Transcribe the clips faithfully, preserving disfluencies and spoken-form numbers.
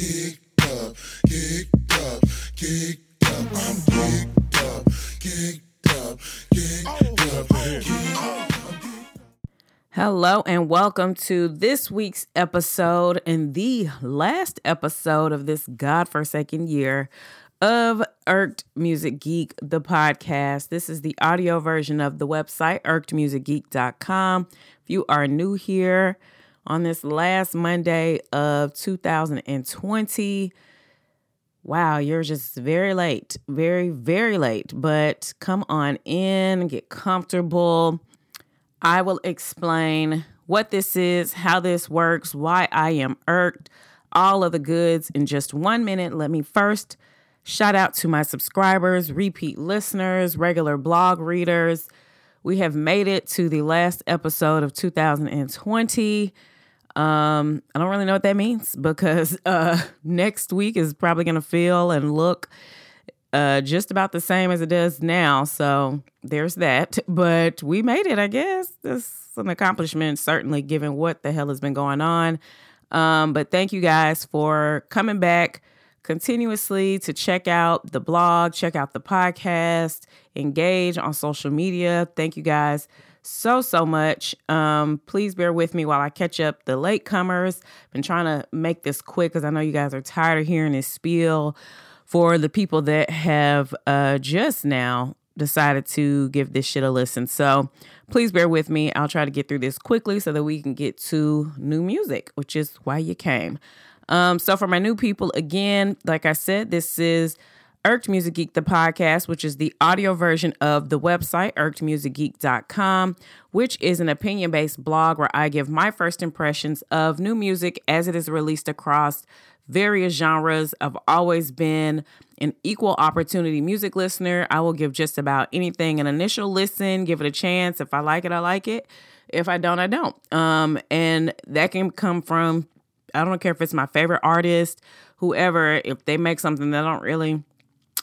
geeked up, geeked up, geeked up. I'm geeked up, geeked up, geeked up. Hello and welcome to this week's episode and the last episode of this godforsaken year of Irked Music Geek, the podcast. This is the audio version of the website, irked music geek dot com. If you are new here on this last Monday of two thousand twenty, wow, you're just very late, very, very late. But come on in, get comfortable. I will explain what this is, how this works, why I am irked, all of the goods in just one minute. Let me first shout out to my subscribers, repeat listeners, regular blog readers. We have made it to the last episode of two thousand twenty. Um, I don't really know what that means because uh, next week is probably going to feel and look uh, just about the same as it does now. So there's that. But we made it, I guess. That's an accomplishment, certainly, given what the hell has been going on. Um, but thank you guys for coming back continuously to check out the blog, check out the podcast, engage on social media. Thank you guys so, so much. Um, please bear with me while I catch up the latecomers. Been trying to make this quick because I know you guys are tired of hearing this spiel. For the people that have uh, just now decided to give this shit a listen. So please bear with me. I'll try to get through this quickly so that we can get to new music, which is why you came. Um, so for my new people, again, like I said, this is Irked Music Geek, the podcast, which is the audio version of the website, irked music geek dot com, which is an opinion-based blog where I give my first impressions of new music as it is released across various genres. I've always been an equal opportunity music listener. I will give just about anything an initial listen, give it a chance. If I like it, I like it. If I don't, I don't. Um, and that can come from, I don't care if it's my favorite artist, whoever, if they make something that I don't really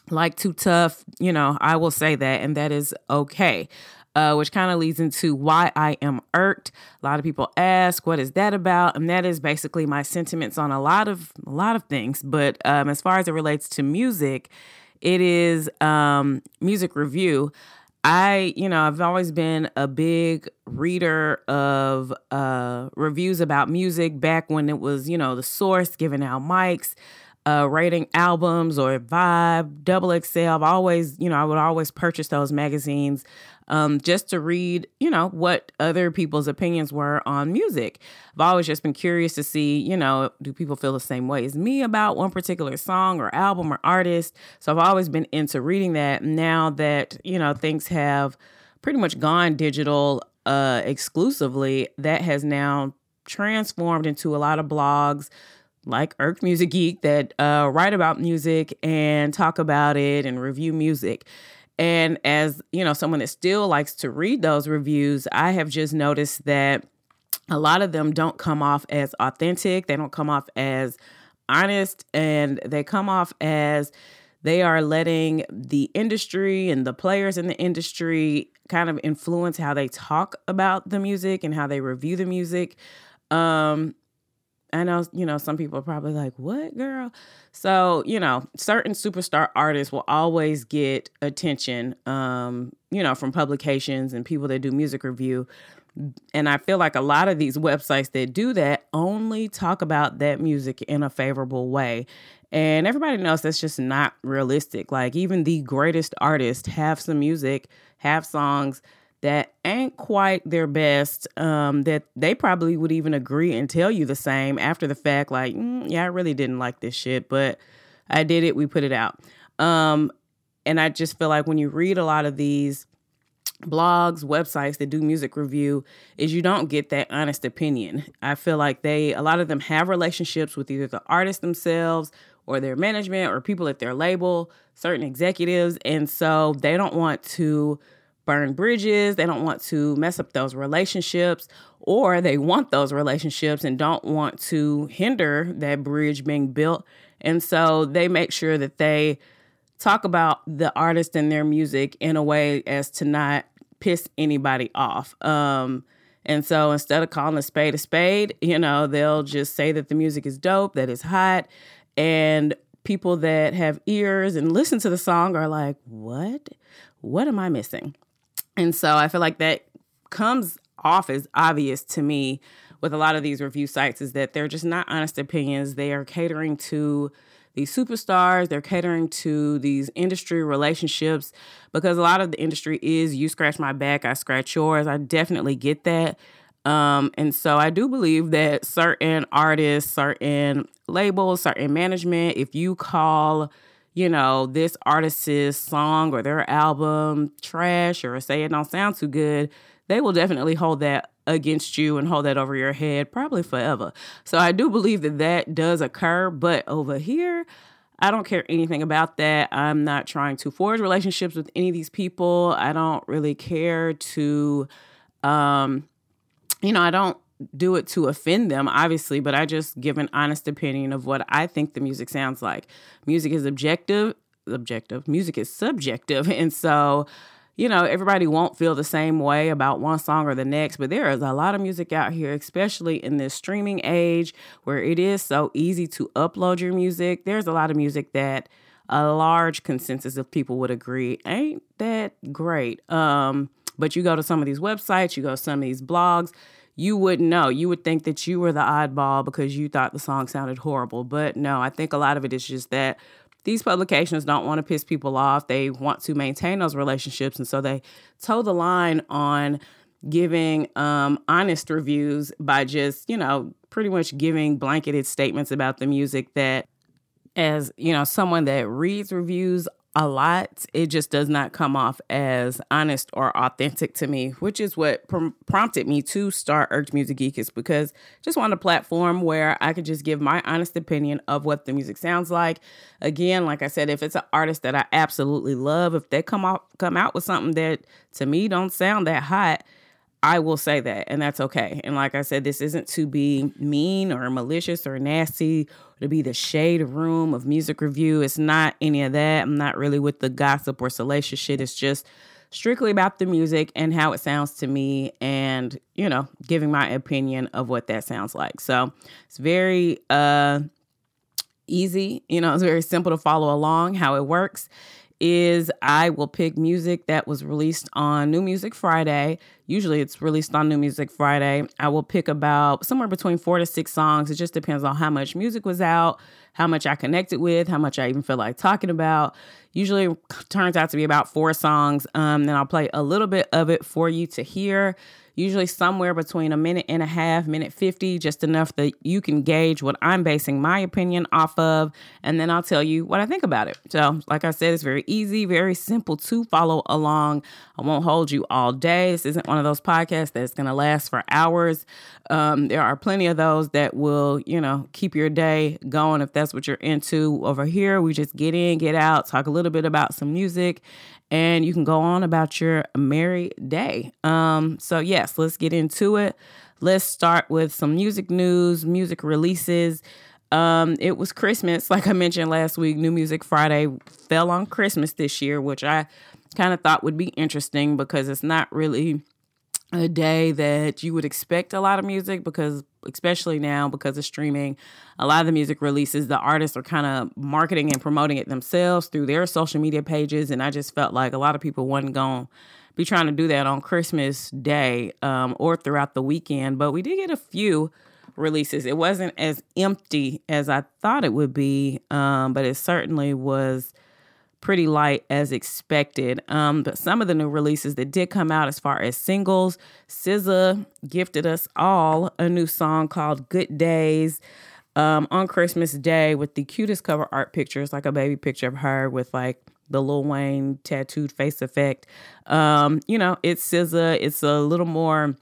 like too tough, you know, I will say that, and that is okay, uh, which kind of leads into why I am irked. A lot of people ask, what is that about? And that is basically my sentiments on a lot of, a lot of things. But um, as far as it relates to music, it is um, music review. I, you know, I've always been a big reader of uh, reviews about music back when it was, you know, the Source giving out mics, uh, rating albums or Vibe, Double X L. I've always, you know, I would always purchase those magazines um, just to read, you know, what other people's opinions were on music. I've always just been curious to see, you know, do people feel the same way as me about one particular song or album or artist? So I've always been into reading that. Now that, you know, things have pretty much gone digital uh, exclusively, that has now transformed into a lot of blogs like Irked Music Geek that uh, write about music and talk about it and review music. And as, you know, someone that still likes to read those reviews, I have just noticed that a lot of them don't come off as authentic. They don't come off as honest, and they come off as they are letting the industry and the players in the industry kind of influence how they talk about the music and how they review the music. Um, I know, you know, some people are probably like, what, girl? So, you know, certain superstar artists will always get attention, um, you know, from publications and people that do music review. And I feel like a lot of these websites that do that only talk about that music in a favorable way. And everybody knows that's just not realistic. Like, even the greatest artists have some music, have songs that ain't quite their best, um, that they probably would even agree and tell you the same after the fact, like, mm, yeah, I really didn't like this shit, but I did it, we put it out. Um, and I just feel like when you read a lot of these blogs, websites that do music review, is you don't get that honest opinion. I feel like they, a lot of them have relationships with either the artists themselves or their management or people at their label, certain executives, and so they don't want to burn bridges. They don't want to mess up those relationships, or they want those relationships and don't want to hinder that bridge being built. And so they make sure that they talk about the artist and their music in a way as to not piss anybody off. Um, and so instead of calling a spade a spade, you know, they'll just say that the music is dope, that it's hot. And people that have ears and listen to the song are like, what? What am I missing? And so I feel like that comes off as obvious to me with a lot of these review sites, is that they're just not honest opinions. They are catering to these superstars. They're catering to these industry relationships, because a lot of the industry is you scratch my back, I scratch yours. I definitely get that. Um, and so I do believe that certain artists, certain labels, certain management, if you call, you know, this artist's song or their album trash or say it don't sound too good, they will definitely hold that against you and hold that over your head probably forever. So I do believe that that does occur. But over here, I don't care anything about that. I'm not trying to forge relationships with any of these people. I don't really care to, um, you know, I don't do it to offend them, obviously, but I just give an honest opinion of what I think the music sounds like. Music is objective, objective, music is subjective. And so, you know, everybody won't feel the same way about one song or the next, but there is a lot of music out here, especially in this streaming age where it is so easy to upload your music. There's a lot of music that a large consensus of people would agree ain't that great. Um, but you go to some of these websites, you go to some of these blogs, you wouldn't know. You would think that you were the oddball because you thought the song sounded horrible. But no, I think a lot of it is just that these publications don't want to piss people off. They want to maintain those relationships. And so they toe the line on giving um, honest reviews by just, you know, pretty much giving blanketed statements about the music that, as, you know, someone that reads reviews a lot, it just does not come off as honest or authentic to me, which is what prom- prompted me to start Irked Music Geek, is because I just wanted a platform where I could just give my honest opinion of what the music sounds like. Again, like I said, if it's an artist that I absolutely love, if they come out, come out with something that to me don't sound that hot, I will say that, and that's okay. And like I said, this isn't to be mean or malicious or nasty, or to be the Shade Room of music review. It's not any of that. I'm not really with the gossip or salacious shit. It's just strictly about the music and how it sounds to me, and, you know, giving my opinion of what that sounds like. So it's very uh, easy. You know, it's very simple to follow along. How it works is I will pick music that was released on New Music Friday. Usually it's released on New Music Friday. I will pick about somewhere between four to six songs. It just depends on how much music was out, how much I connected with, how much I even feel like talking about. Usually it turns out to be about four songs. Um, then I'll play a little bit of it for you to hear. Usually somewhere between a minute and a half, minute fifty, just enough that you can gauge what I'm basing my opinion off of. And then I'll tell you what I think about it. So like I said, it's very easy, very simple to follow along. I won't hold you all day. This isn't one of those podcasts that's going to last for hours. Um, there are plenty of those that will, you know, keep your day going if that's what you're into. Over here, we just get in, get out, talk a little bit about some music, and you can go on about your merry day. Um, so yes, let's get into it. Let's start with some music news, music releases. Um, it was Christmas. Like I mentioned last week, New Music Friday fell on Christmas this year, which I kind of thought would be interesting because it's not really a day that you would expect a lot of music, because especially now because of streaming, a lot of the music releases, the artists are kind of marketing and promoting it themselves through their social media pages. And I just felt like a lot of people wasn't going to be trying to do that on Christmas Day um, or throughout the weekend. But we did get a few releases. It wasn't as empty as I thought it would be, um, but it certainly was pretty light as expected. Um, but some of the new releases that did come out as far as singles, S Z A gifted us all a new song called Good Days um, on Christmas Day with the cutest cover art pictures, like a baby picture of her with like the Lil Wayne tattooed face effect. Um, you know, it's S Z A. It's a little more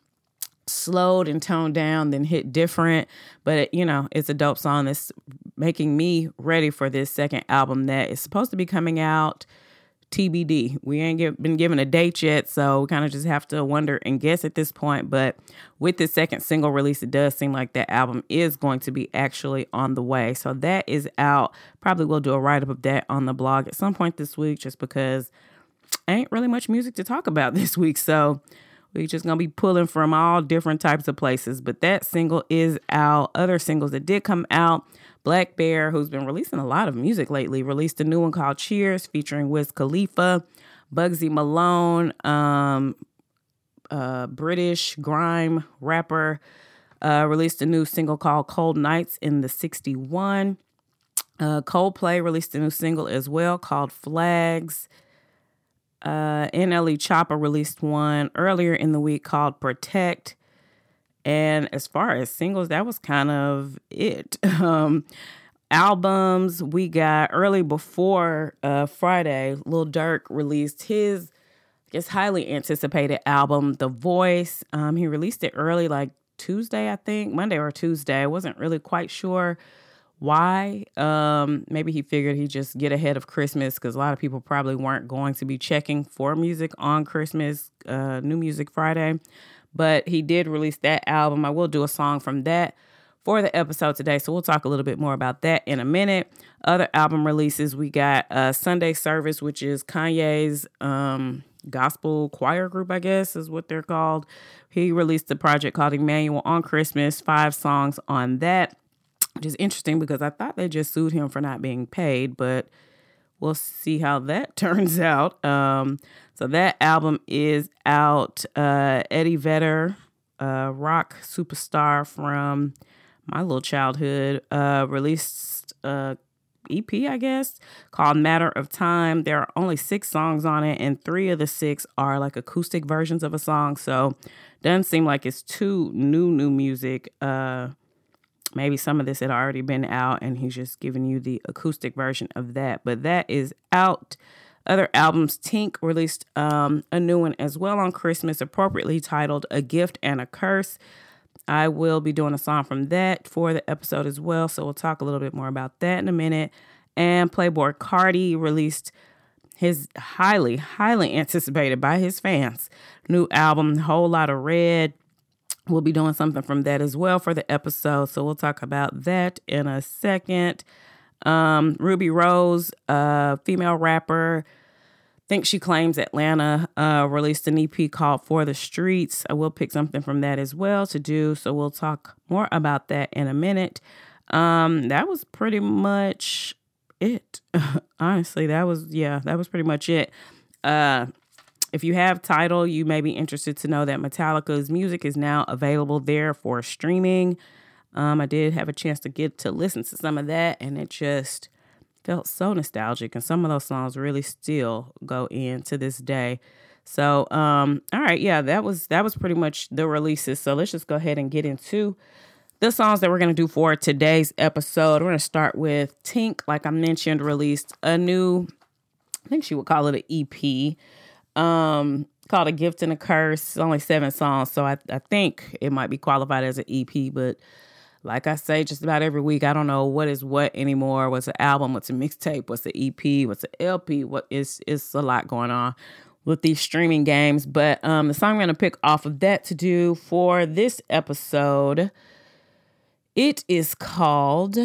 slowed and toned down than Hit Different, but it, you know, it's a dope song that's making me ready for this second album that is supposed to be coming out T B D. We ain't get, been given a date yet, so we kind of just have to wonder and guess at this point. But with this second single release, it does seem like that album is going to be actually on the way, so that is out. Probably will do a write-up of that on the blog at some point this week, just because ain't really much music to talk about this week, so we're just going to be pulling from all different types of places. But that single is out. Other singles that did come out, Blackbear, who's been releasing a lot of music lately, released a new one called Cheers featuring Wiz Khalifa, Bugzy Malone, um, uh, British grime rapper, uh, released a new single called Cold Nights in the sixty-one. Uh, Coldplay released a new single as well called Flags. Uh, N L E Choppa released one earlier in the week called Protect. And as far as singles, that was kind of it. Um, albums, we got early before uh, Friday, Lil Durk released his, I guess, highly anticipated album, The Voice. Um, he released it early, like Tuesday, I think, Monday or Tuesday. I wasn't really quite sure why. Um, maybe he figured he'd just get ahead of Christmas because a lot of people probably weren't going to be checking for music on Christmas, uh, New Music Friday. But he did release that album. I will do a song from that for the episode today. So we'll talk a little bit more about that in a minute. Other album releases, we got uh, Sunday Service, which is Kanye's um, gospel choir group, I guess is what they're called. He released a project called Emmanuel on Christmas, five songs on that, which is interesting because I thought they just sued him for not being paid, but we'll see how that turns out. Um, so that album is out. Uh, Eddie Vedder, uh, rock superstar from my little childhood, uh, released a E P, I guess, called Matter of Time. There are only six songs on it, and three of the six are like acoustic versions of a song. So doesn't seem like it's too new, new music. Uh, Maybe some of this had already been out and he's just giving you the acoustic version of that. But that is out. Other albums, Tink released um, a new one as well on Christmas, appropriately titled A Gift and a Curse. I will be doing a song from that for the episode as well. So we'll talk a little bit more about that in a minute. And Playboi Carti released his highly, highly anticipated by his fans new album, Whole Lotta Red. We'll be doing something from that as well for the episode. So we'll talk about that in a second. Um, Ruby Rose, uh, female rapper, I think she claims Atlanta, uh, released an E P called For the Streets. I will pick something from that as well to do. So we'll talk more about that in a minute. Um, that was pretty much it. Honestly, that was, yeah, that was pretty much it. Uh, If you have Tidal, you may be interested to know that Metallica's music is now available there for streaming. Um, I did have a chance to get to listen to some of that, and it just felt so nostalgic. And some of those songs really still go in to this day. So, um, all right, yeah, that was that was pretty much the releases. So let's just go ahead and get into the songs that we're going to do for today's episode. We're going to start with Tink, like I mentioned, released a new, I think she would call it an E P, Um, called A Gift and a Curse. It's only seven songs, so I, I think it might be qualified as an E P, but like I say, just about every week, I don't know what is what anymore. What's an album? What's a mixtape? What's an E P? What's an L P? What is, it's a lot going on with these streaming games, but um, the song I'm going to pick off of that to do for this episode, it is called,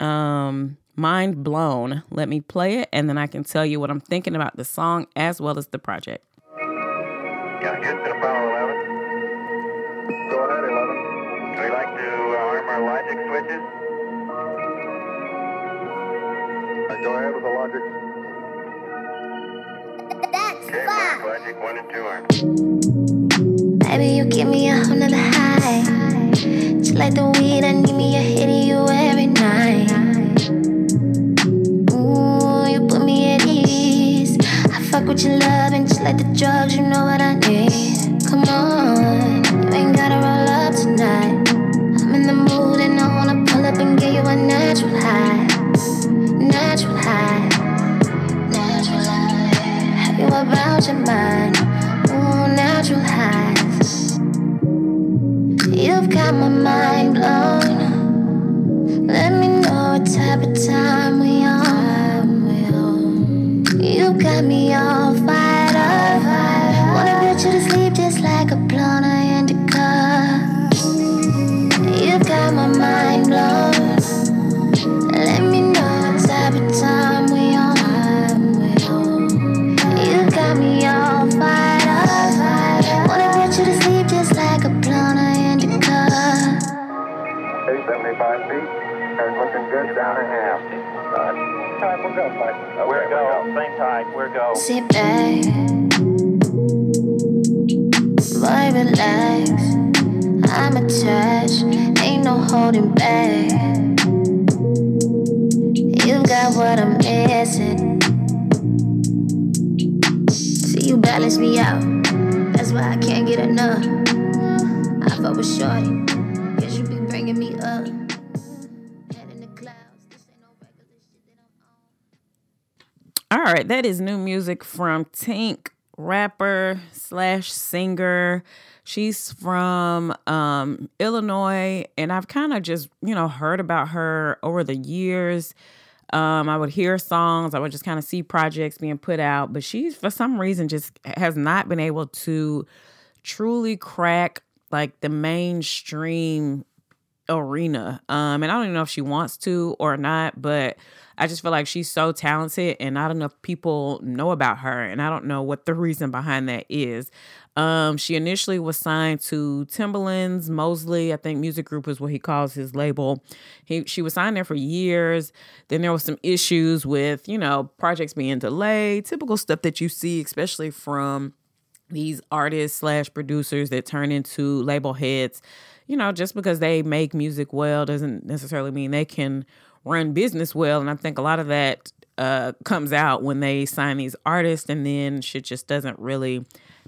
um... Mind Blown. Let me play it, and then I can tell you what I'm thinking about the song as well as the project. Gotta get to the power eleven. Go ahead, eleven. We like to uh, arm our logic switches. I go ahead with the logic. That's okay, fun. Logic one and two arm. Baby, you give me a whole nother high. Just like the weed, I need me a hit of you every night. Fuck with your love and just like the drugs, you know what I need. Come on, you ain't gotta roll up tonight. I'm in the mood and I wanna pull up and give you a natural high. Natural high. Natural high. Have you about your mind? Ooh, natural highs. You've got my mind blown. Let me know what type of time we on. You got me all fired up. Wanna put you to sleep just like a blonde indica. You got my mind blown. Let me know what type of time we on. You got me all fired up. Wanna put you to sleep just like a blonde indica. eight seventy-five feet. Good, down and half. Uh, time, we'll go, bud. Okay, we're go. We'll go. Same time, we're go. Sit back. Boy, relax. I'm attached. Ain't no holding back. You got what I'm missing. See, you balance me out. That's why I can't get enough. I fuck with shorty. Guess you be bringing me up. All right, that is new music from Tink, rapper slash singer. She's from um, Illinois, and I've kind of just, you know, heard about her over the years. Um, I would hear songs. I would just kind of see projects being put out, but she, for some reason, just has not been able to truly crack, like, the mainstream arena. Um, and I don't even know if she wants to or not, but I just feel like she's so talented and not enough people know about her. And I don't know what the reason behind that is. Um, she initially was signed to Timbaland's Mosley, I think Music Group is what he calls his label. He, she was signed there for years. Then there was some issues with, you know, projects being delayed, typical stuff that you see, especially from these artists slash producers that turn into label heads. You know, just because they make music well doesn't necessarily mean they can run business well. And I think a lot of that uh, comes out when they sign these artists and then shit just doesn't really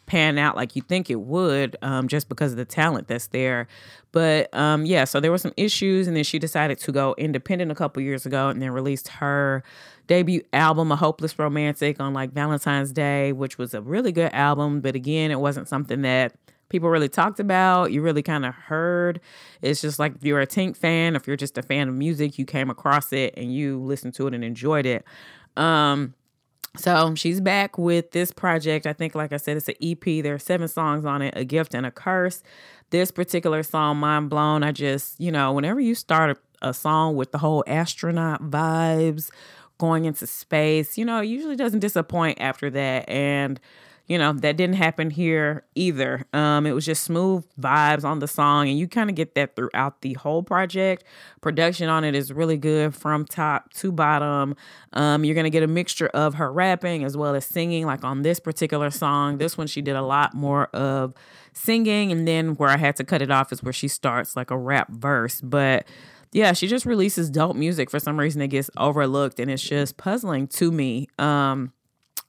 pan out like you think it would, um, just because of the talent that's there. But um, yeah, so there were some issues, and then she decided to go independent a couple years ago and then released her debut album, A Hopeless Romantic, on like Valentine's Day, which was a really good album. But again, it wasn't something that people really talked about. You really kind of heard. It's just like if you're a Tink fan, if you're just a fan of music, you came across it and you listened to it and enjoyed it. Um, so she's back with this project. I think, like I said, it's an E P. There are seven songs on it, A Gift and a Curse. This particular song, Mind Blown, I just, you know, whenever you start a, a song with the whole astronaut vibes going into space, you know, it usually doesn't disappoint after that. And you know, that didn't happen here either. Um, it was just smooth vibes on the song, and you kind of get that throughout the whole project. Production on it is really good from top to bottom. Um, you're going to get a mixture of her rapping as well as singing, like on this particular song. This one, she did a lot more of singing, and then where I had to cut it off is where she starts like a rap verse. But yeah, she just releases dope music. For some reason, it gets overlooked, and it's just puzzling to me. Um,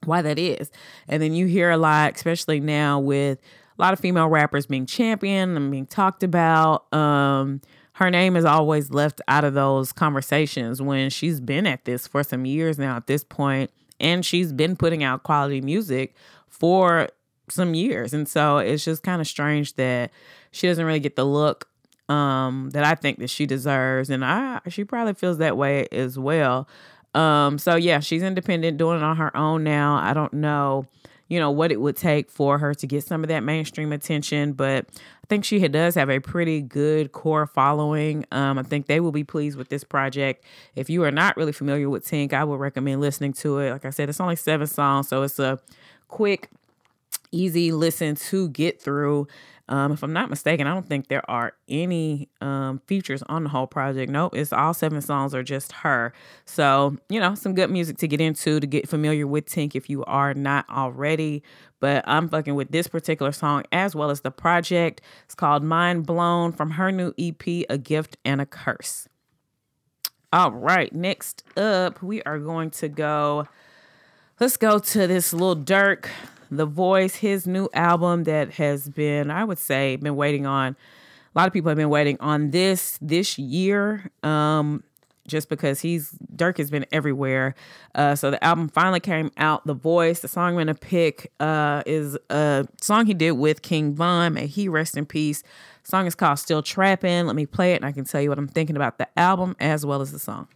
why that is. And then you hear a lot, especially now with a lot of female rappers being championed and being talked about. Um, her name is always left out of those conversations when she's been at this for some years now at this point, and she's been putting out quality music for some years. And so it's just kind of strange that she doesn't really get the look um, that I think that she deserves. And I, she probably feels that way as well. Um, so yeah, she's independent, doing it on her own now. I don't know, you know, what it would take for her to get some of that mainstream attention, but I think she does have a pretty good core following. Um, I think they will be pleased with this project. If you are not really familiar with Tink, I would recommend listening to it. Like I said, it's only seven songs, so it's a quick, easy listen to get through. Um, if I'm not mistaken, I don't think there are any um, features on the whole project. Nope, it's all seven songs are just her. So, you know, some good music to get into, to get familiar with Tink if you are not already. But I'm fucking with this particular song as well as the project. It's called Mind Blown from her new E P, A Gift and a Curse. All right, next up, we are going to go, let's go to this Lil Durk, The Voice, his new album that has been, I would say, been waiting on. A lot of people have been waiting on this this year, um, just because he's, Durk has been everywhere. Uh, so the album finally came out, The Voice. The song I'm going to pick uh, is a song he did with King Von, may he rest in peace. The song is called Still Trapping. Let me play it, and I can tell you what I'm thinking about the album as well as the song.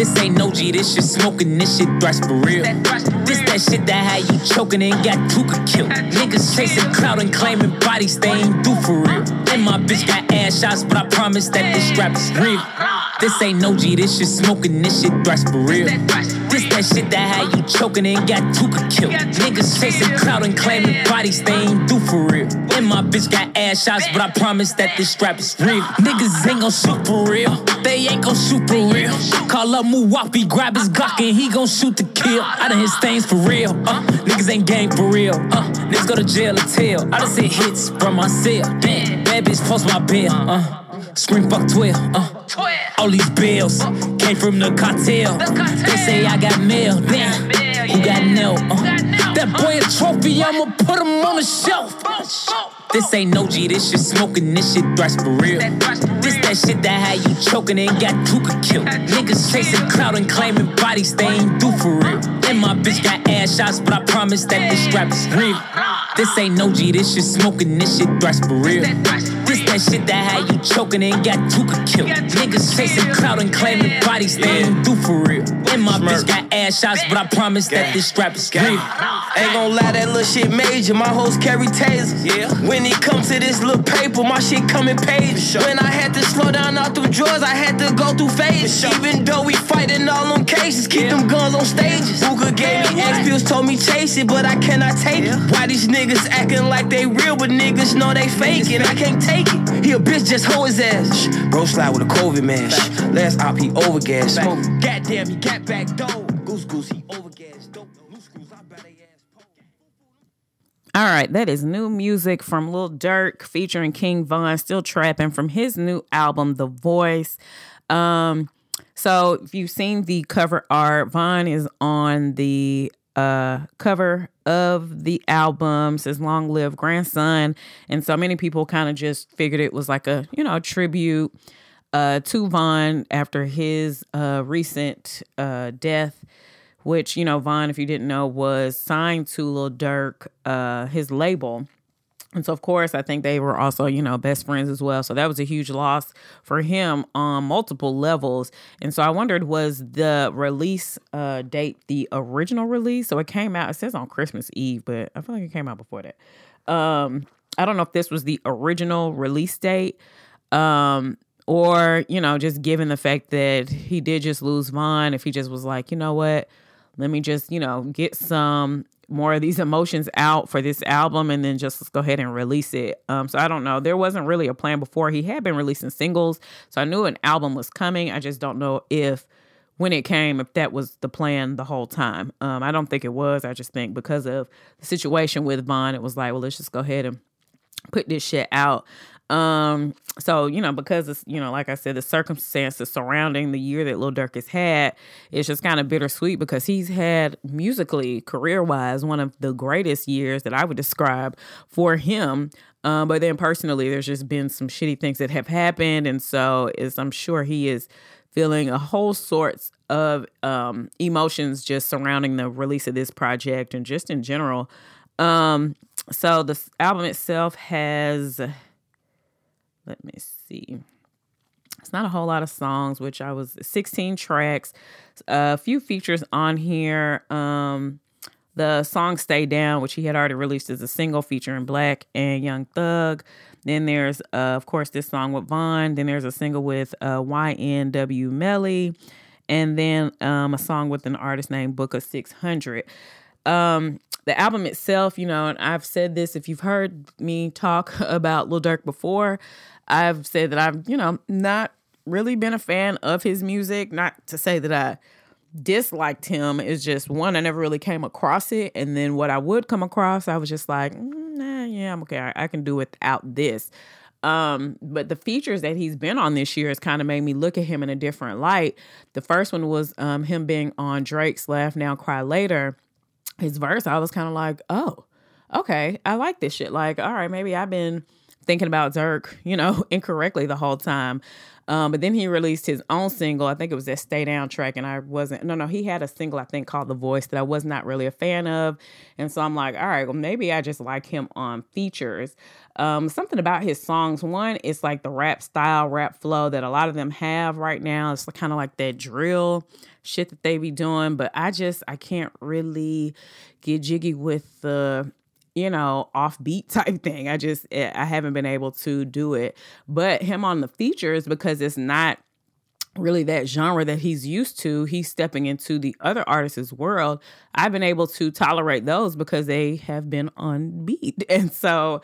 This ain't no G, this shit smoking, this shit thrash for real. This that shit that had you choking and got Tuka killed. Niggas chasing clout and claiming bodies they ain't do for real. And my bitch got ass shots, but I promise that this rap is real. This ain't no G, this shit smoking, this shit thrash for real. This that that shit that had you choking and got Tupac killed. Niggas chasing clout and claiming bodies they ain't do for real. And my bitch got ass shots, but I promise that this strap is real. Niggas ain't gon' shoot for real. They ain't gon' shoot for real. Call up Muwapi, grab his Glock, and he gon' shoot to kill. I done hit stains for real. Uh, niggas ain't gang for real. Uh, niggas go to jail or tell. I done sent hits from my cell. Damn, bad bitch post my bill. Uh, scream fuck twelve. Uh, all these bills came from the cartel. They say I got mail. Damn, who got nail? Uh, that boy a trophy. I'ma put him on the shelf. This ain't no G, this shit smoking, this shit thrash for real. This that shit that had you choking and got Tupac killed. Niggas chasing clout and claiming bodies they ain't do for real. And my bitch got ass shots, but I promise that this strap is real. This ain't no G, this shit smoking, this shit thrash for real. This that shit that had you choking and got Tupac killed. Niggas chasing clout and claiming bodies they ain't do for real. And my bitch got ass shots, but I promise that this strap is real. Ain't gon' lie, that little shit major. My hoes carry tasers. Yeah. When it comes to this little paper, my shit come in pages. When I had to slow down all through drawers, I had to go through phases. Even though we fighting all on cases, keep yeah. them guns on stages. Booga gave me X pills, told me chase it, but I cannot take yeah. it. Why these niggas acting like they real, but niggas know they faking? I can't take it. He a bitch, just hoe his ass. Bro slide with a COVID mask. Last op, he overgassed. Goddamn, he got back though. Goose goose, he overgassed. Dope. All right, that is new music from Lil Durk featuring King Von, Still Trapping, from his new album, The Voice. Um, so if you've seen the cover art, Von is on the uh, cover of the album. Says "Long Live Grandson," and so many people kind of just figured it was like a you know tribute uh, to Von after his uh, recent uh, death. Which, you know, Von, if you didn't know, was signed to Lil Durk, uh, his label. And so, of course, I think they were also, you know, best friends as well. So that was a huge loss for him on multiple levels. And so I wondered, was the release uh, date the original release? So it came out, it says on Christmas Eve, but I feel like it came out before that. Um, I don't know if this was the original release date. Um Or, you know, just given the fact that he did just lose Von, if he just was like, you know what, let me just, you know, get some more of these emotions out for this album and then just let's go ahead and release it. Um, so I don't know. There wasn't really a plan before. He had been releasing singles. So I knew an album was coming. I just don't know if when it came, if that was the plan the whole time. Um, I don't think it was. I just think because of the situation with Von, it was like, well, let's just go ahead and put this shit out. Um, so, you know, because it's, you know, like I said, the circumstances surrounding the year that Lil Durk has had, it's just kind of bittersweet because he's had musically, career-wise, one of the greatest years that I would describe for him. Um, but then personally, there's just been some shitty things that have happened. And so it's, I'm sure he is feeling a whole sorts of, um, emotions just surrounding the release of this project and just in general. Um, so the album itself has... Let me see. It's not a whole lot of songs, which I was sixteen tracks, a few features on here. Um, the song Stay Down, which he had already released as a single featuring Black and Young Thug. Then there's, uh, of course, this song with Von. Then there's a single with uh, Y N W Melly. And then um, a song with an artist named Booker six hundred. Um, the album itself, you know, and I've said this, if you've heard me talk about Lil Durk before, I've said that I've, you know, not really been a fan of his music. Not to say that I disliked him. It's just, one, I never really came across it. And then what I would come across, I was just like, mm, nah, yeah, I'm okay. I, I can do without this. Um, but the features that he's been on this year has kind of made me look at him in a different light. The first one was um, him being on Drake's Laugh Now, Cry Later. His verse, I was kind of like, oh, okay, I like this shit. Like, all right, maybe I've been thinking about Durk, you know, incorrectly the whole time. Um, but then he released his own single. I think it was that Stay Down track. And I wasn't, no, no, he had a single, I think, called The Voice that I was not really a fan of. And so I'm like, all right, well, maybe I just like him on features. Um, something about his songs. One, it's like the rap style, rap flow that a lot of them have right now. It's kind of like that drill shit that they be doing. But I just, I can't really get jiggy with the... you know, offbeat type thing. I just, I haven't been able to do it. But him on the features, because it's not really that genre that he's used to, he's stepping into the other artists' world. I've been able to tolerate those because they have been on beat. And so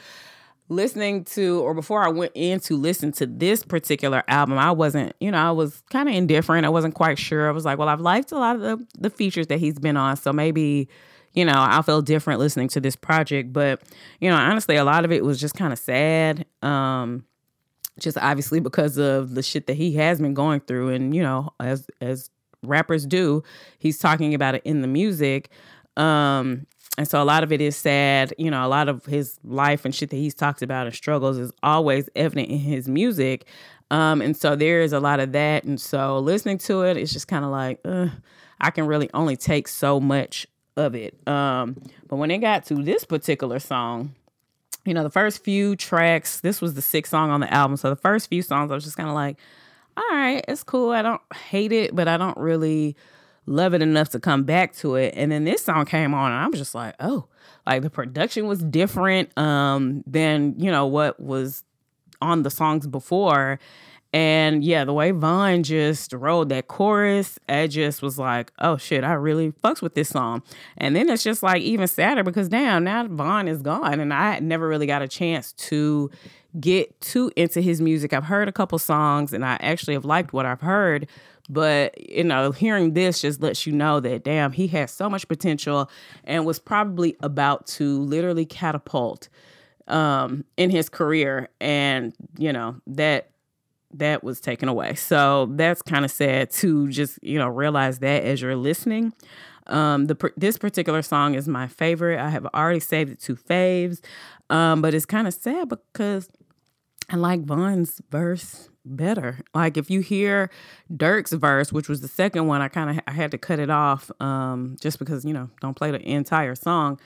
listening to, or before I went in to listen to this particular album, I wasn't, you know, I was kind of indifferent. I wasn't quite sure. I was like, well, I've liked a lot of the, the features that he's been on. So maybe, you know, I'll feel different listening to this project. But, you know, honestly, a lot of it was just kind of sad. Um, Just obviously because of the shit that he has been going through. And, you know, as as rappers do, he's talking about it in the music. Um, and so a lot of it is sad. You know, a lot of his life and shit that he's talked about and struggles is always evident in his music. Um, and so there is a lot of that. And so listening to it, it's just kind of like, uh, I can really only take so much of it. Um, but when it got to this particular song, you know, the first few tracks, this was the sixth song on the album. So the first few songs, I was just kind of like, all right, it's cool. I don't hate it, but I don't really love it enough to come back to it. And then this song came on and I was just like, oh, like the production was different um, than, you know, what was on the songs before. And yeah, the way Von just rolled that chorus, I just was like, oh shit, I really fucks with this song. And then it's just like even sadder because damn, now Von is gone. And I never really got a chance to get too into his music. I've heard a couple songs and I actually have liked what I've heard. But, you know, hearing this just lets you know that, damn, he has so much potential and was probably about to literally catapult um, in his career. And, you know, that... that was taken away. So that's kind of sad to just, you know, realize that as you're listening. Um, the this particular song is my favorite. I have already saved it to faves, um, but it's kind of sad because I like Von's verse better. Like if you hear Durk's verse, which was the second one, I kind of I had to cut it off um, just because, you know, don't play the entire song.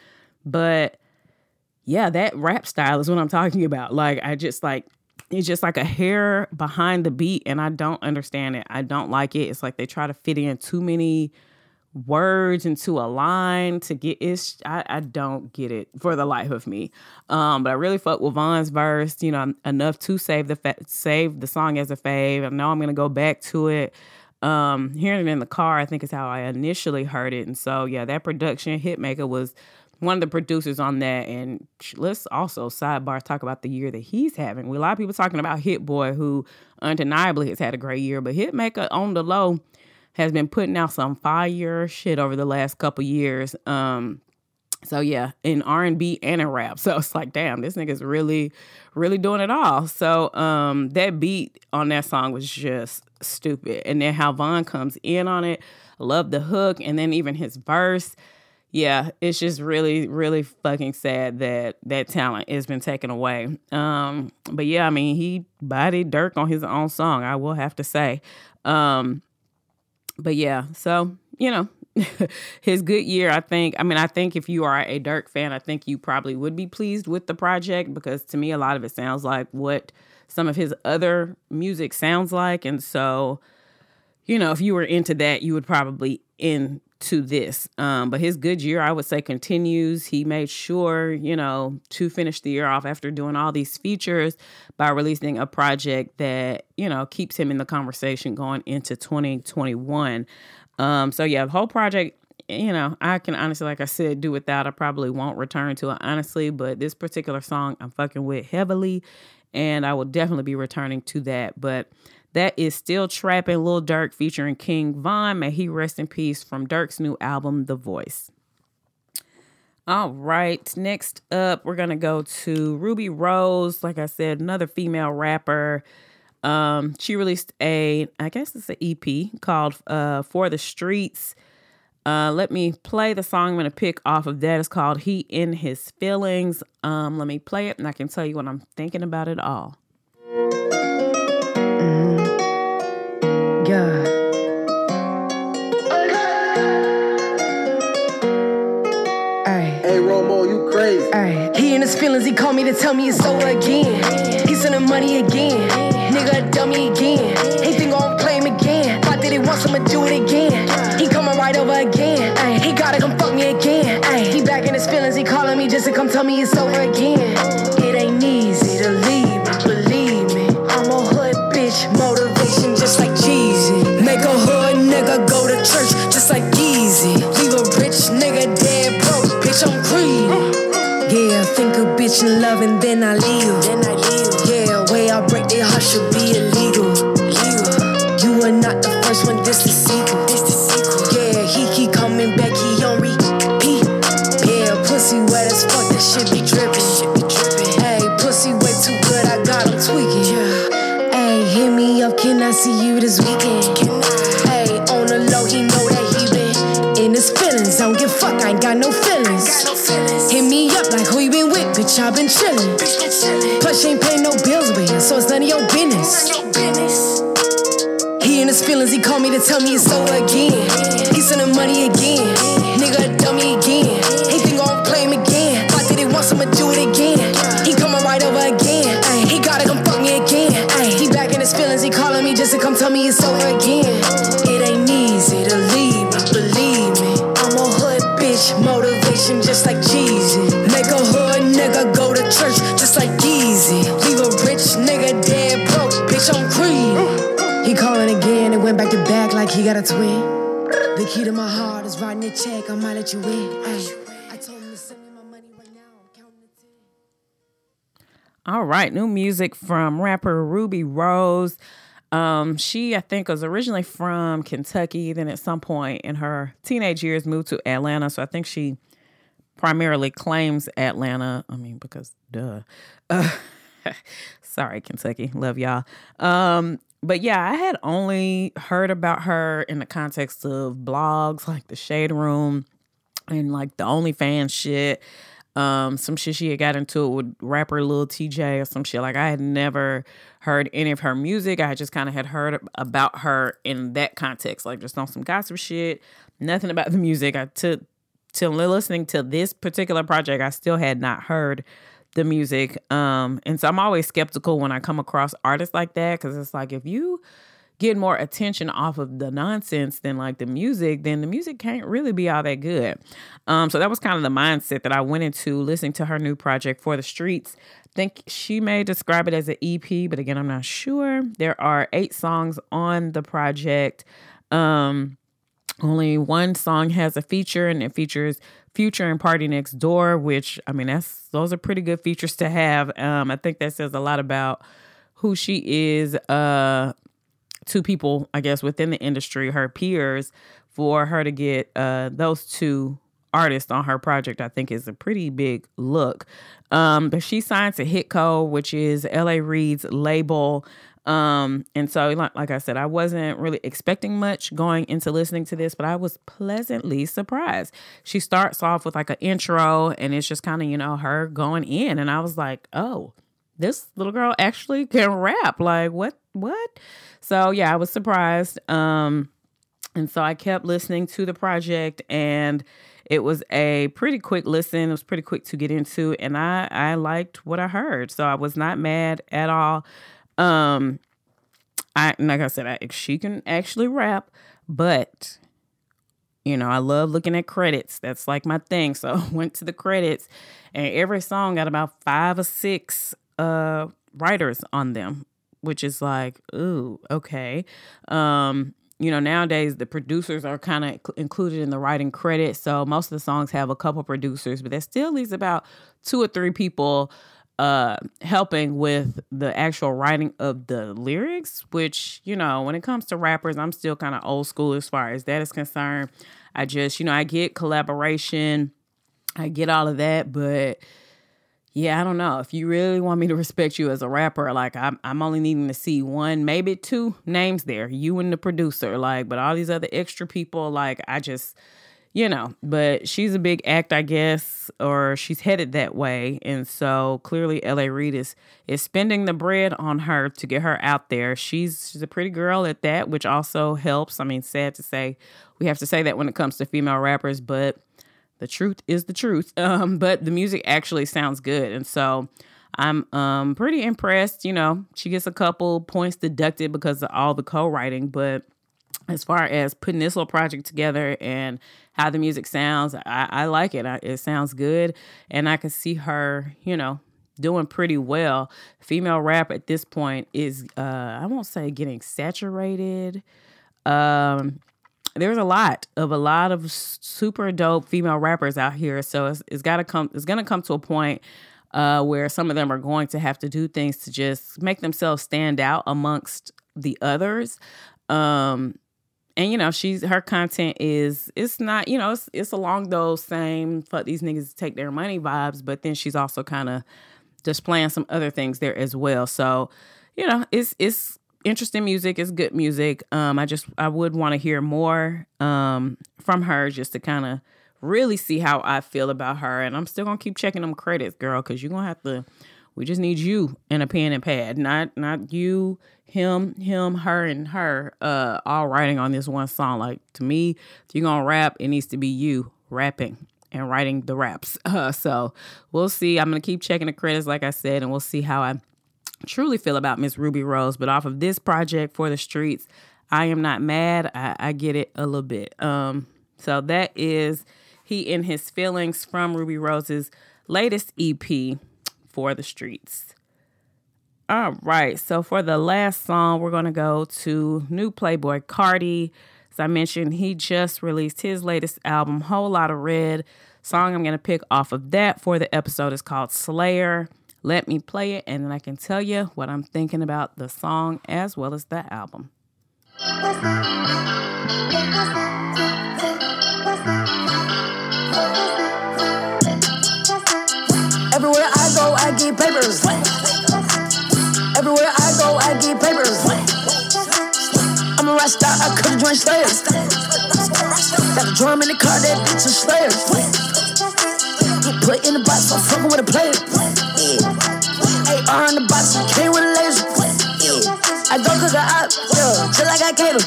But yeah, that rap style is what I'm talking about. Like I just like, it's just like a hair behind the beat and I don't understand it. I don't like it. It's like they try to fit in too many words into a line to get it. I, I don't get it for the life of me. Um, but I really fuck with Von's verse, you know, enough to save the fa- save the song as a fave. I know I'm going to go back to it. Um, hearing it in the car, I think is how I initially heard it. And so, yeah, that production, Hitmaker was one of the producers on that. And let's also sidebar talk about the year that he's having. We, a lot of people talking about Hit Boy, who undeniably has had a great year, but Hitmaker on the low has been putting out some fire shit over the last couple years. Um, so yeah, in R and B and in rap. So it's like, damn, this nigga's really, really doing it all. So um, that beat on that song was just stupid. And then how Von comes in on it, love the hook, and then even his verse. Yeah, it's just really, really fucking sad that that talent has been taken away. Um, but yeah, I mean, he bodied Durk on his own song, I will have to say. Um, but yeah, so, you know, his good year, I think, I mean, I think if you are a Durk fan, I think you probably would be pleased with the project because to me, a lot of it sounds like what some of his other music sounds like. And so, you know, if you were into that, you would probably in. to this. Um, but his good year, I would say, continues. He made sure, you know, to finish the year off after doing all these features by releasing a project that, you know, keeps him in the conversation going into twenty twenty-one. Um, so yeah, the whole project, you know, I can honestly, like I said, do without. I probably won't return to it, honestly, but this particular song I'm fucking with heavily and I will definitely be returning to that. But that is Still Trapping, Lil Durk featuring King Von. May he rest in peace, from Durk's new album, The Voice. All right, next up, we're going to go to Ruby Rose. Like I said, another female rapper. Um, she released a, I guess it's an E P called uh, For the Streets. Uh, let me play the song I'm going to pick off of that. It's called He in His Feelings. Um, let me play it and I can tell you what I'm thinking about it all. Yeah. Ay. Hey Romo, you crazy. Ay. He in his feelings, he called me to tell me it's over again. He sending money again. Nigga a dummy again. He think I'll play him again. Thought that he wants him to do it again. He coming right over again. Ay. He gotta come fuck me again. Ay. He back in his feelings, he calling me just to come tell me it's over again. It ain't easy to leave, believe me. I'm a hood bitch, motivation just like Jeezy. Catching love and then I leave. Then I leave. Yeah, way I break their heart should be illegal. Legal. You are not the first one, this is sequel. This is sequel. Yeah, he keep coming back, he on repeat. Yeah, pussy wet as fuck, that shit be dripping. Shit be dripping. Hey, pussy way too good, I got him tweaking. Yeah. Hey, hit me up, can I see you this weekend? Can I? Hey, on the low, he know that he been in his feelings. I don't give a fuck, I ain't got no feelings. I ain't got no feelings. Hit me up like who you been with, bitch, I been chillin'. Plus, she ain't paying no bills with you, so it's none of your business. None of your business. He in his feelings, he called me to tell me it's over again. He sending money again, nigga a dummy again. He think I'll play him again. If I did it once, I'ma do it again. He coming right over again. He gotta come fuck me again. He back in his feelings, he calling me just to come tell me it's over again. It ain't easy to leave me, believe me. I'm a hood bitch, motivation just like Jeezy. Make a hood nigga go to church just like Yeezy. Leave a rich nigga dead broke, bitch I'm Creed. He calling again and went back to back like he got a twin. The key to my heart is writing a check, I might let you in. I told him to send me my money right now, counting the ten. All right, new music from rapper Ruby Rose. Um, she, I think, was originally from Kentucky, then at some point in her teenage years moved to Atlanta. So I think she primarily claims Atlanta. I mean, because duh. Uh, sorry, Kentucky. Love y'all. Um... But yeah, I had only heard about her in the context of blogs like the Shade Room and like the OnlyFans shit. Um, some shit she had got into it with rapper Lil T J or some shit. Like I had never heard any of her music. I had just kind of had heard about her in that context, like just on some gossip shit. Nothing about the music. I took to listening to this particular project, I still had not heard the music. Um, and so I'm always skeptical when I come across artists like that. Cause it's like, if you get more attention off of the nonsense than like the music, then the music can't really be all that good. Um, so that was kind of the mindset that I went into listening to her new project For the Streets. I think she may describe it as an E P, but again, I'm not sure. There are eight songs on the project. Um, only one song has a feature and it features Future and Party Next Door, which, I mean, that's those are pretty good features to have. Um, I think that says a lot about who she is uh, to people, I guess, within the industry, her peers, for her to get uh, those two artists on her project, I think is a pretty big look. Um, but she signed to Hitco, which is L A Reid's label. Um, and so, like I said, I wasn't really expecting much going into listening to this, but I was pleasantly surprised. She starts off with like an intro and it's just kind of, you know, her going in. And I was like, oh, this little girl actually can rap. Like what, what? So yeah, I was surprised. Um, and so I kept listening to the project and it was a pretty quick listen. It was pretty quick to get into. And I, I liked what I heard. So I was not mad at all. Um, I, like I said, I, she can actually rap, but you know, I love looking at credits. That's like my thing. So I went to the credits and every song got about five or six, uh, writers on them, which is like, ooh, okay. Um, you know, nowadays the producers are kind of included in the writing credit. So most of the songs have a couple producers, but that still leaves about two or three people Uh, helping with the actual writing of the lyrics, which, you know, when it comes to rappers, I'm still kind of old school as far as that is concerned. I just, you know, I get collaboration, I get all of that, but yeah, I don't know. If you really want me to respect you as a rapper, like I'm, I'm only needing to see one, maybe two names there, you and the producer, like, but all these other extra people, like I just... You know, but she's a big act, I guess, or she's headed that way. And so clearly L A Reid is, is spending the bread on her to get her out there. She's she's a pretty girl at that, which also helps. I mean, sad to say, we have to say that when it comes to female rappers, but the truth is the truth. Um, but the music actually sounds good. And so I'm um pretty impressed. You know, she gets a couple points deducted because of all the co-writing, but as far as putting this little project together and how the music sounds, I, I like it. I, it sounds good. And I can see her, you know, doing pretty well. Female rap at this point is, uh, I won't say getting saturated. Um, there's a lot of a lot of super dope female rappers out here. So it's, it's got to come, it's going to come to a point uh, where some of them are going to have to do things to just make themselves stand out amongst the others. Um, and, you know, she's her content is, it's not, you know, it's, it's along those same fuck these niggas take their money vibes, but then she's also kind of displaying some other things there as well. So, you know, it's, it's interesting music. It's good music. Um, I just, I would want to hear more um, from her just to kind of really see how I feel about her. And I'm still going to keep checking them credits, girl, because you're going to have to, we just need you and a pen and pad, not, not you, him, him, her, and her, uh, all writing on this one song. Like, to me, if you're going to rap, it needs to be you rapping and writing the raps. Uh, so we'll see. I'm going to keep checking the credits, like I said, and we'll see how I truly feel about Miss Ruby Rose. But off of this project, For the Streets, I am not mad. I, I get it a little bit. Um, so that is He and His Feelings from Ruby Rose's latest E P, For the Streets. All right. So for the last song, we're going to go to new Playboi Carti. As I mentioned, he just released his latest album, Whole Lotta Red. Song I'm going to pick off of that for the episode is called Slayer. Let me play it, and then I can tell you what I'm thinking about the song as well as the album. Everywhere I go, I get papers. Everywhere I go, I get papers. I'm a rock star, I could've joined Slayer. Got the drum in the car, that bitch is Slayer. Get put in the box, I'm fucking with a player. Yeah. A R in the box, came with a laser. Yeah. I go cause I op, yeah, till I got cable.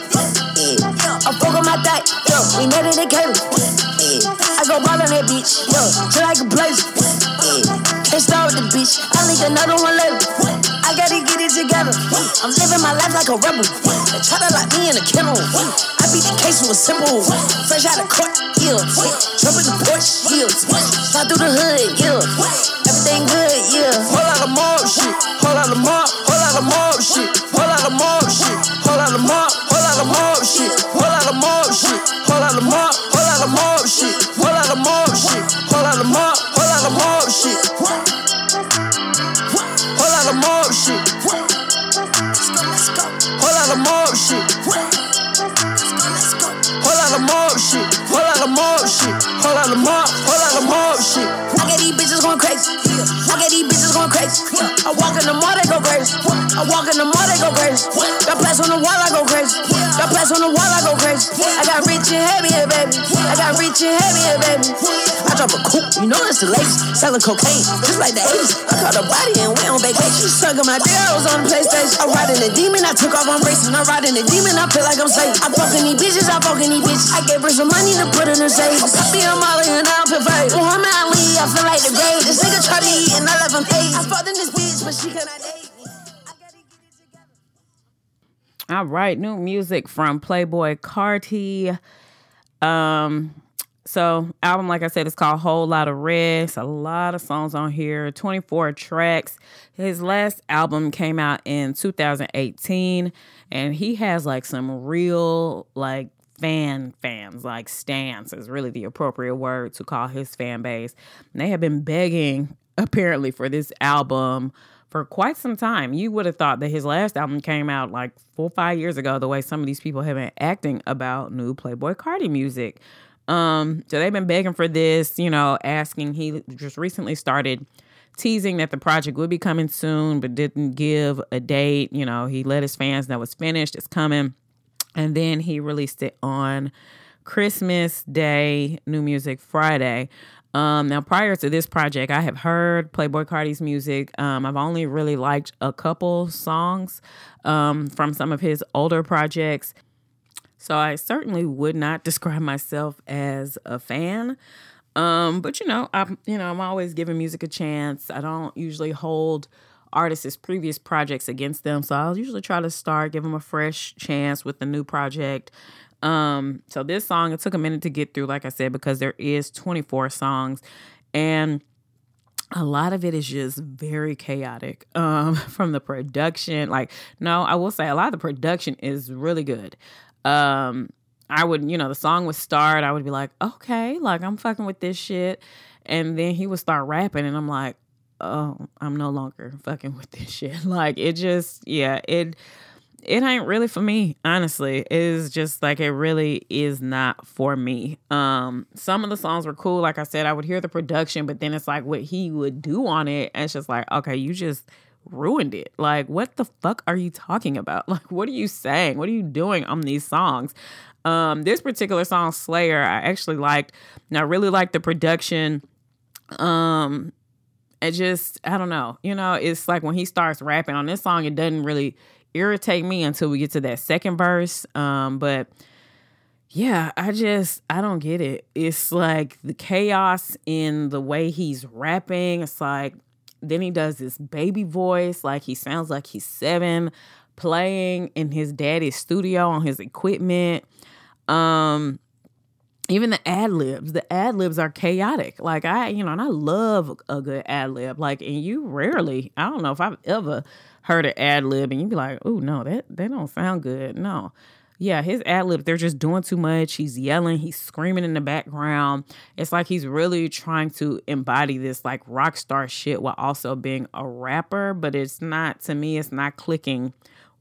Yeah. I fuck on my thigh, yeah, we made it in cable. Yeah. I go wild on that bitch, yeah, till I can blaze. Can't start with the bitch, I link another one later. I gotta get it together. I'm living my life like a rebel. They try to lock me in a kennel. I beat the case with a symbol. Fresh out of court, yeah. Jump in the porch, yeah. Fly through the hood, yeah. Everything good, yeah. Whole lot of mob shit. Whole lot of mob. Whole lot of mob shit. Whole lot of mob shit. Whole lot of mob. Whole lot of mob shit. Whole lot of mob shit. Whole lot of mob. Whole lot of mob shit. Whole lot of mob shit. Whole lot of mob. Whole lot of mob shit. Whole lot of mob shit. Whole lot of mob shit. Whole lot of mob shit. Whole lot of mob shit. Whole lot of mob. Whole lot of mob shit. I got these bitches going crazy. I got these bitches going crazy. I walk in the mall, they go crazy. I walk in the mall, they go crazy. Got plaques on the wall, I go crazy. Got plaques on the wall, I go crazy. I got rich and heavy here, baby. I got rich and heavy here, baby. I drop a coupe, you know that's the latest. Selling cocaine, just like the eighties. I caught a body and went on vacation. Stuck in my deals on PlayStation. I'm riding the demon, I took off, I'm racing. I'm riding the demon, I feel like I'm safe. I'm fucking these bitches, I'm fucking these bitches. I gave her some money to put in her safe. I'm poppy, I'm Molly, and I'm perverted. Muhammad Ali, I feel like the grave. This nigga tried to eat and I left him eight. I fucked in this bitch, but she could not date. All right, new music from Playboi Carti. Um, so album, like I said, it's called Whole Lotta Red. It's a lot of songs on here, twenty-four tracks. His last album came out in two thousand eighteen, and he has like some real like fan fans, like stans is really the appropriate word to call his fan base. And they have been begging apparently for this album for quite some time. You would have thought that his last album came out like four or five years ago, the way some of these people have been acting about new Playboi Carti music. Um, so they've been begging for this, you know, asking. He just recently started teasing that the project would be coming soon, but didn't give a date. You know, he let his fans know it's finished, it's coming. And then he released it on Christmas Day, New Music Friday. Um, now, prior to this project, I have heard Playboi Carti's music. Um, I've only really liked a couple songs um, from some of his older projects. So I certainly would not describe myself as a fan. Um, but, you know, I'm, you know, I'm always giving music a chance. I don't usually hold artists' previous projects against them. So I'll usually try to start, give them a fresh chance with the new project. Um, so this song, it took a minute to get through, like I said, because there is twenty-four songs and a lot of it is just very chaotic, um, from the production. Like, no, I will say a lot of the production is really good. Um, I would, you know, the song would start, I would be like, okay, like I'm fucking with this shit. And then he would start rapping and I'm like, oh, I'm no longer fucking with this shit. Like, it just, yeah, it it ain't really for me, honestly. It is just like, it really is not for me. Um, some of the songs were cool. Like I said, I would hear the production, but then it's like what he would do on it. And it's just like, okay, you just ruined it. Like, what the fuck are you talking about? Like, what are you saying? What are you doing on these songs? Um, this particular song, Slayer, I actually liked, and I really liked the production. Um, it just, I don't know, you know, it's like when he starts rapping on this song, it doesn't really irritate me until we get to that second verse. Um, but yeah, I just, I don't get it. It's like the chaos in the way he's rapping. It's like, then he does this baby voice. Like, he sounds like he's seven, playing in his daddy's studio on his equipment. Um, Even the ad-libs, the ad-libs are chaotic. Like, I, you know, and I love a good ad-lib. Like, and you rarely, I don't know if I've ever heard an ad-lib and you'd be like, oh, no, that, that don't sound good. No. Yeah, his ad-libs, they're just doing too much. He's yelling. He's screaming in the background. It's like he's really trying to embody this, like, rock star shit while also being a rapper. But it's not, to me, it's not clicking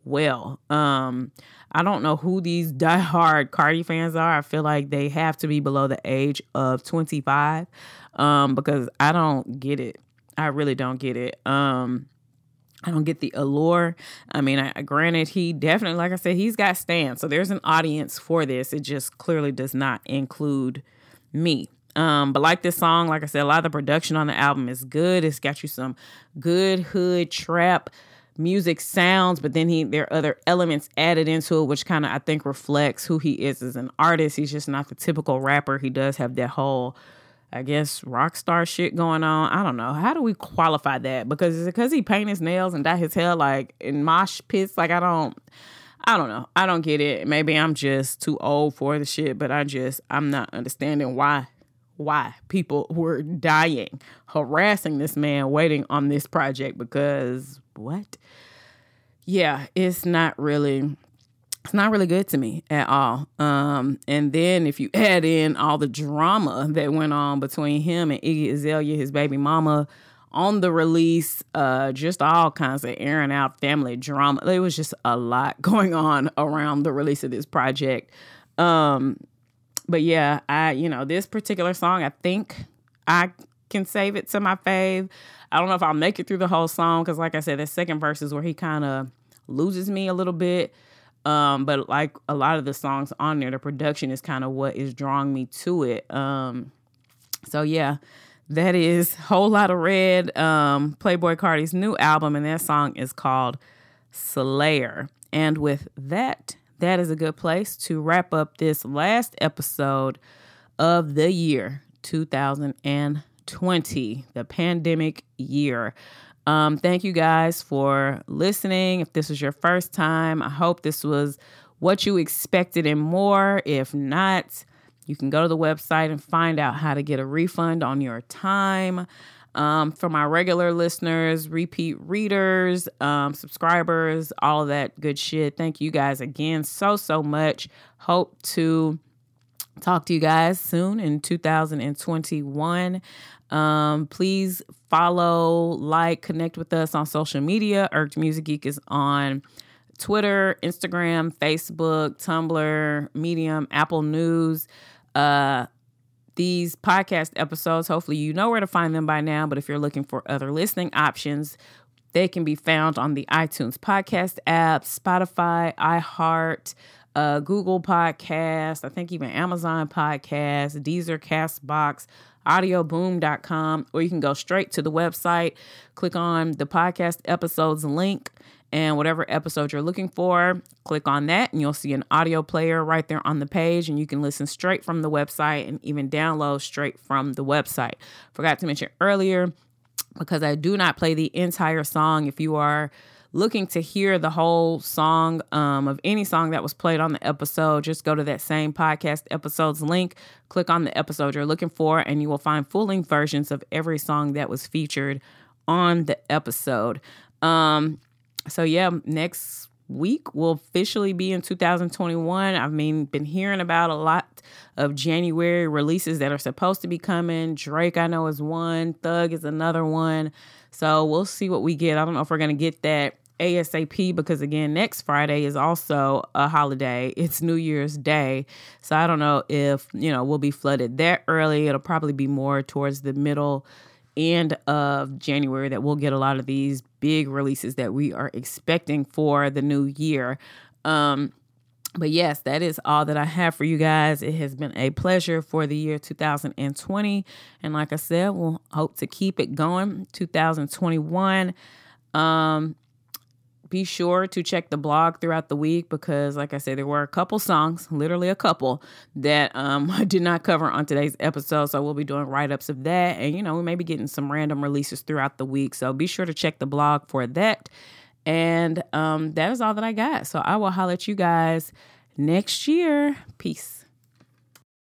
well. Um, I don't know who these diehard Carti fans are. I feel like they have to be below the age of twenty-five, um, because I don't get it. I really don't get it. Um, I don't get the allure. I mean, I, granted, he definitely, like I said, he's got stands. So there's an audience for this. It just clearly does not include me. Um, but like this song, like I said, a lot of the production on the album is good. It's got you some good hood trap music sounds, but then he there are other elements added into it, which kind of I think reflects who he is as an artist. He's just not the typical rapper. He does have that whole, I guess, rock star shit going on. I don't know. How do we qualify that? Because is it because he paint his nails and dye his hair like in mosh pits? Like, I don't, I don't know. I don't get it. Maybe I'm just too old for the shit, but I just, I'm not understanding why. Why people were dying, harassing this man, waiting on this project, because what? Yeah, it's not really, it's not really good to me at all. Um, and then if you add in all the drama that went on between him and Iggy Azalea, his baby mama, on the release, uh, just all kinds of airing out family drama. There was just a lot going on around the release of this project. Um, But yeah, I, you know, this particular song, I think I can save it to my fave. I don't know if I'll make it through the whole song, because like I said, the second verse is where he kind of loses me a little bit. Um, but like a lot of the songs on there, the production is kind of what is drawing me to it. Um, so yeah, that is Whole Lotta Red, um, Playboi Carti's new album, and that song is called Slayer. And with that, that is a good place to wrap up this last episode of the year two thousand twenty, the pandemic year. Um, thank you guys for listening. If this was your first time, I hope this was what you expected and more. If not, you can go to the website and find out how to get a refund on your time. Um, for my regular listeners, repeat readers, um, subscribers, all of that good shit. Thank you guys again so, so much. Hope to talk to you guys soon in two thousand twenty-one. Um, please follow, like, connect with us on social media. Irked Music Geek is on Twitter, Instagram, Facebook, Tumblr, Medium, Apple News, uh, these podcast episodes, hopefully you know where to find them by now, but if you're looking for other listening options, they can be found on the iTunes podcast app, Spotify, iHeart, uh, Google Podcasts, I think even Amazon Podcasts, Deezer, CastBox, audio boom dot com, or you can go straight to the website, click on the podcast episodes link, and whatever episode you're looking for, click on that and you'll see an audio player right there on the page, and you can listen straight from the website and even download straight from the website. Forgot to mention earlier, because I do not play the entire song. If you are looking to hear the whole song, um, of any song that was played on the episode, just go to that same podcast episodes link, click on the episode you're looking for, and you will find full-length versions of every song that was featured on the episode. Um, so yeah, next week will officially be in two thousand twenty-one. I've been, been hearing about a lot of January releases that are supposed to be coming. Drake, I know, is one. Thug is another one. So we'll see what we get. I don't know if we're going to get that ASAP because, again, next Friday is also a holiday. It's New Year's Day. So I don't know if, you know, we'll be flooded that early. It'll probably be more towards the middle end of January that we'll get a lot of these big releases that we are expecting for the new year. Um, but yes, that is all that I have for you guys. It has been a pleasure for the year two thousand twenty. And like I said, we'll hope to keep it going two thousand twenty-one. Um, be sure to check the blog throughout the week because, like I said, there were a couple songs, literally a couple, that um, I did not cover on today's episode. So we'll be doing write-ups of that. And, you know, we may be getting some random releases throughout the week. So be sure to check the blog for that. And um, that is all that I got. So I will holler at you guys next year. Peace.